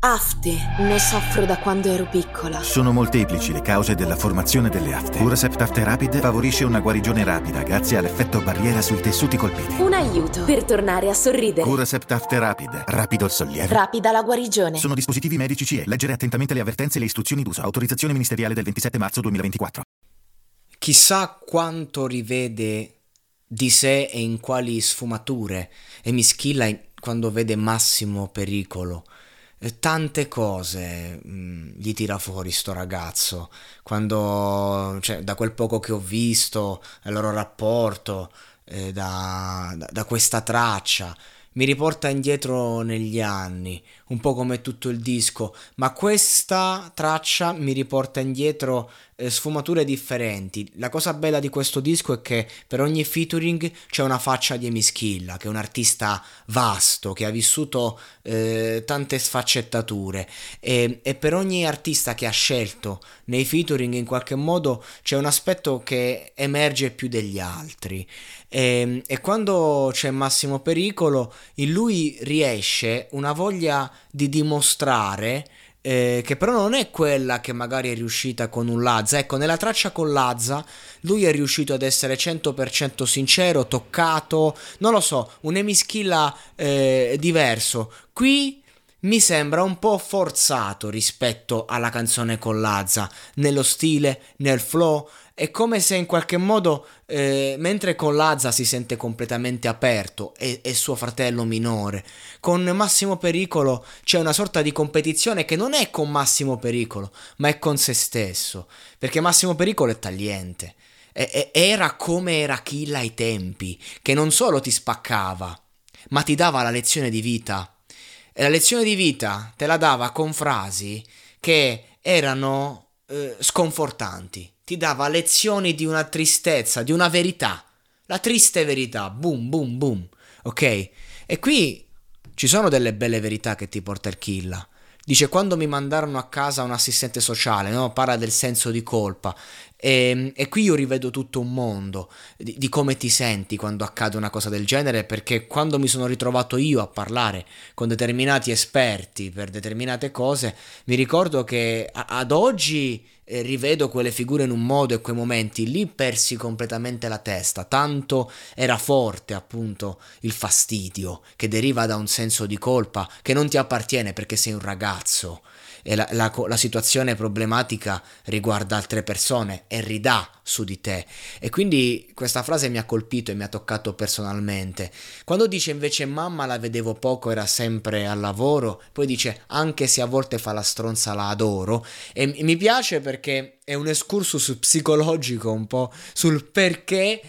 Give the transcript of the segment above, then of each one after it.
Afte, ne soffro da quando ero piccola. Sono molteplici le cause della formazione delle afte. Cura Sept After Rapid favorisce una guarigione rapida grazie all'effetto barriera sui tessuti colpiti. Un aiuto per tornare a sorridere. Cura Sept After Rapid, rapido il sollievo, rapida la guarigione. Sono dispositivi medici CE. Leggere attentamente le avvertenze e le istruzioni d'uso. Autorizzazione ministeriale del 27 marzo 2024. Chissà quanto rivede di sé e in quali sfumature Emis Killa quando vede Massimo Pericolo. Tante cose gli tira fuori sto ragazzo, quando, cioè, da quel poco che ho visto, il loro rapporto, da questa traccia, mi riporta indietro negli anni, un po' come tutto il disco, ma questa traccia mi riporta indietro sfumature differenti. La cosa bella di questo disco è che per ogni featuring c'è una faccia di Emis Killa, che è un artista vasto, che ha vissuto tante sfaccettature, e per ogni artista che ha scelto nei featuring in qualche modo c'è un aspetto che emerge più degli altri, e quando c'è Massimo Pericolo in lui riesce una voglia di dimostrare che però non è quella che magari è riuscita con un Lazza. Ecco, nella traccia con Lazza lui è riuscito ad essere 100% sincero, toccato, non lo so, un Emis Killa diverso. Qui mi sembra un po' forzato rispetto alla canzone con Lazza, nello stile, nel flow. È come se in qualche modo, mentre con Lazza si sente completamente aperto e suo fratello minore, con Massimo Pericolo c'è una sorta di competizione che non è con Massimo Pericolo, ma è con se stesso, perché Massimo Pericolo è tagliente, era come era Killa ai tempi, che non solo ti spaccava, ma ti dava la lezione di vita, e la lezione di vita te la dava con frasi che erano sconfortanti. Ti dava lezioni di una tristezza, di una verità, la triste verità, boom boom boom, ok? E qui ci sono delle belle verità che ti porta il Killa. Dice: quando mi mandarono a casa un assistente sociale, no? Parla del senso di colpa, e qui io rivedo tutto un mondo di come ti senti quando accade una cosa del genere, perché quando mi sono ritrovato io a parlare con determinati esperti per determinate cose, mi ricordo che ad oggi rivedo quelle figure in un modo, e quei momenti lì persi completamente la testa, tanto era forte appunto il fastidio che deriva da un senso di colpa che non ti appartiene perché sei un ragazzo, e la situazione problematica riguarda altre persone e ridà su di te. E quindi questa frase mi ha colpito e mi ha toccato personalmente. Quando dice invece mamma la vedevo poco, era sempre al lavoro, poi dice anche se a volte fa la stronza la adoro, e mi piace perché è un excursus psicologico un po' sul perché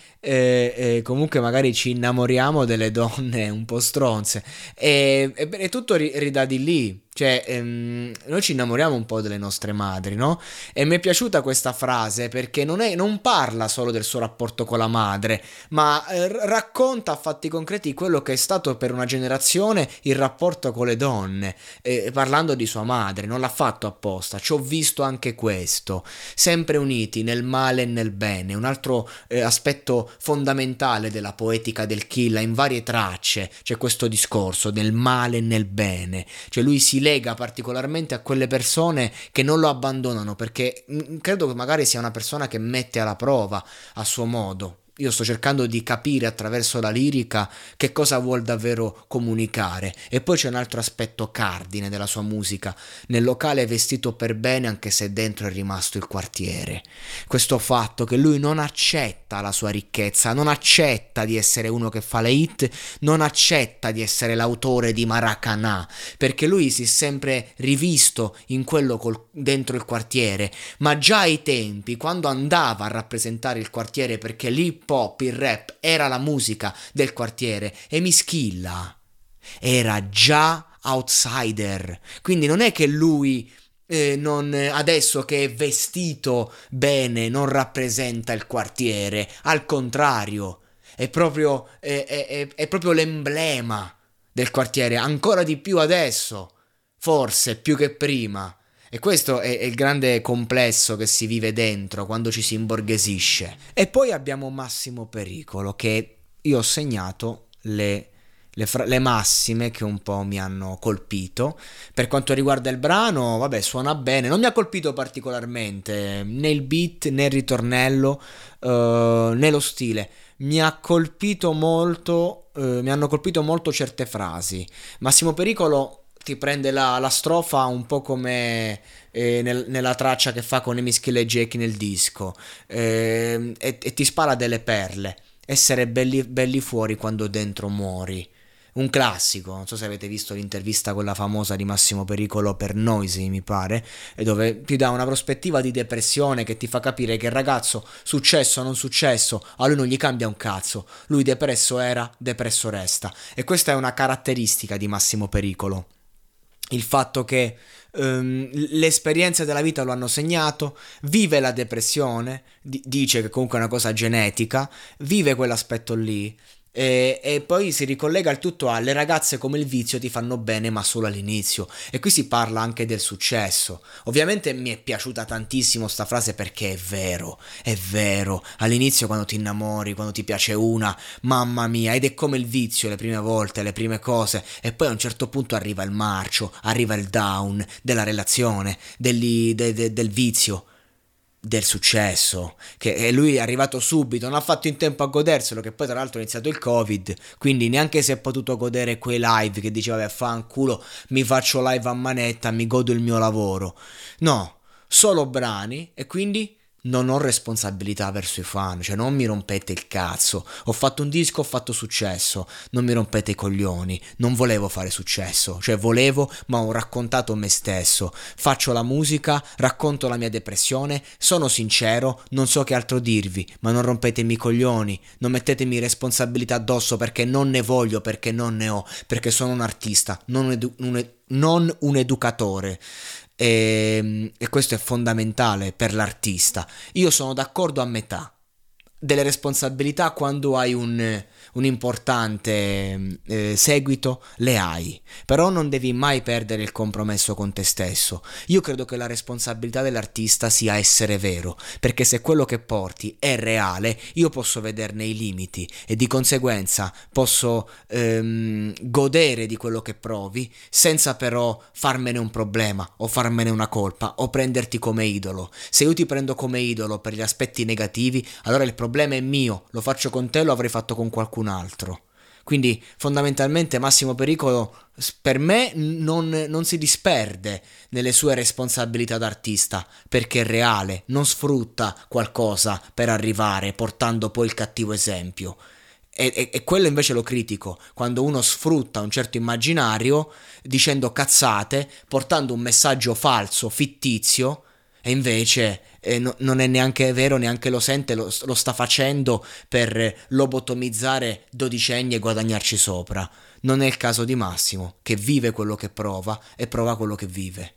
comunque magari ci innamoriamo delle donne un po' stronze, e tutto ridà di lì, cioè noi ci innamoriamo un po' delle nostre madri, no? E mi è piaciuta questa frase perché non parla solo del suo rapporto con la madre, ma racconta a fatti concreti quello che è stato per una generazione il rapporto con le donne, parlando di sua madre. Non l'ha fatto apposta, ci ho visto anche questo, sempre uniti nel male e nel bene, un altro aspetto fondamentale della poetica del Killa. In varie tracce c'è questo discorso del male e nel bene, cioè lui si lega particolarmente a quelle persone che non lo abbandonano, perché credo che magari sia una persona che mette alla prova a suo modo Io sto cercando di capire attraverso la lirica che cosa vuol davvero comunicare. E poi c'è un altro aspetto cardine della sua musica. Nel locale è vestito per bene anche se dentro è rimasto il quartiere. Questo fatto che lui non accetta la sua ricchezza, non accetta di essere uno che fa le hit, non accetta di essere l'autore di Maracanã, perché lui si è sempre rivisto in quello dentro il quartiere. Ma già ai tempi, quando andava a rappresentare il quartiere, perché lì pop, il rap era la musica del quartiere, Emis Killa era già outsider, quindi non è che lui non, adesso che è vestito bene, non rappresenta il quartiere, al contrario è proprio l'emblema del quartiere, ancora di più adesso, forse più che prima, e questo è il grande complesso che si vive dentro quando ci si imborghesisce. E poi abbiamo Massimo Pericolo, che io ho segnato le massime che un po' mi hanno colpito. Per quanto riguarda il brano, vabbè, suona bene, non mi ha colpito particolarmente né il beat né il ritornello né lo stile. Mi ha colpito molto, mi hanno colpito molto certe frasi. Massimo Pericolo ti prende la strofa un po' come nella traccia che fa con Mischiele Jake nel disco, e ti spara delle perle. Essere belli, belli fuori quando dentro muori, un classico. Non so se avete visto l'intervista, quella famosa di Massimo Pericolo per Noisy, mi pare, dove ti dà una prospettiva di depressione che ti fa capire che il ragazzo, successo o non successo, a lui non gli cambia un cazzo, lui depresso era, depresso resta. E questa è una caratteristica di Massimo Pericolo, il fatto che le esperienze della vita lo hanno segnato, vive la depressione, dice che comunque è una cosa genetica, vive quell'aspetto lì, e poi si ricollega il tutto alle ragazze come il vizio ti fanno bene ma solo all'inizio. E qui si parla anche del successo. Ovviamente mi è piaciuta tantissimo sta frase, perché è vero, all'inizio quando ti innamori, quando ti piace una, mamma mia, ed è come il vizio, le prime volte, le prime cose, e poi a un certo punto arriva il marcio, arriva il down della relazione, del vizio, del successo, che lui è arrivato subito, non ha fatto in tempo a goderselo, che poi tra l'altro è iniziato il Covid, quindi neanche si è potuto godere quei live che diceva vabbè fanculo, mi faccio live a manetta, mi godo il mio lavoro, no, solo brani, e quindi non ho responsabilità verso i fan, cioè non mi rompete il cazzo, ho fatto un disco, ho fatto successo, non mi rompete i coglioni, non volevo fare successo, cioè volevo ma ho raccontato me stesso, faccio la musica, racconto la mia depressione, sono sincero, non so che altro dirvi, ma non rompetemi i coglioni, non mettetemi responsabilità addosso, perché non ne voglio, perché non ne ho, perché sono un artista, non un educatore. E questo è fondamentale per l'artista. Io sono d'accordo a metà delle responsabilità, quando hai un importante seguito le hai, però non devi mai perdere il compromesso con te stesso. Io credo che la responsabilità dell'artista sia essere vero, perché se quello che porti è reale, io posso vederne i limiti e di conseguenza posso godere di quello che provi senza però farmene un problema o farmene una colpa o prenderti come idolo. Se io ti prendo come idolo per gli aspetti negativi, allora il problema è mio, lo faccio con te, lo avrei fatto con qualcun altro. Quindi fondamentalmente Massimo Pericolo per me non si disperde nelle sue responsabilità d'artista, perché è reale, non sfrutta qualcosa per arrivare portando poi il cattivo esempio. E quello invece lo critico, quando uno sfrutta un certo immaginario dicendo cazzate, portando un messaggio falso, fittizio, e invece non è neanche vero, neanche lo sente, lo sta facendo per lobotomizzare dodicenni e guadagnarci sopra. Non è il caso di Massimo, che vive quello che prova e prova quello che vive.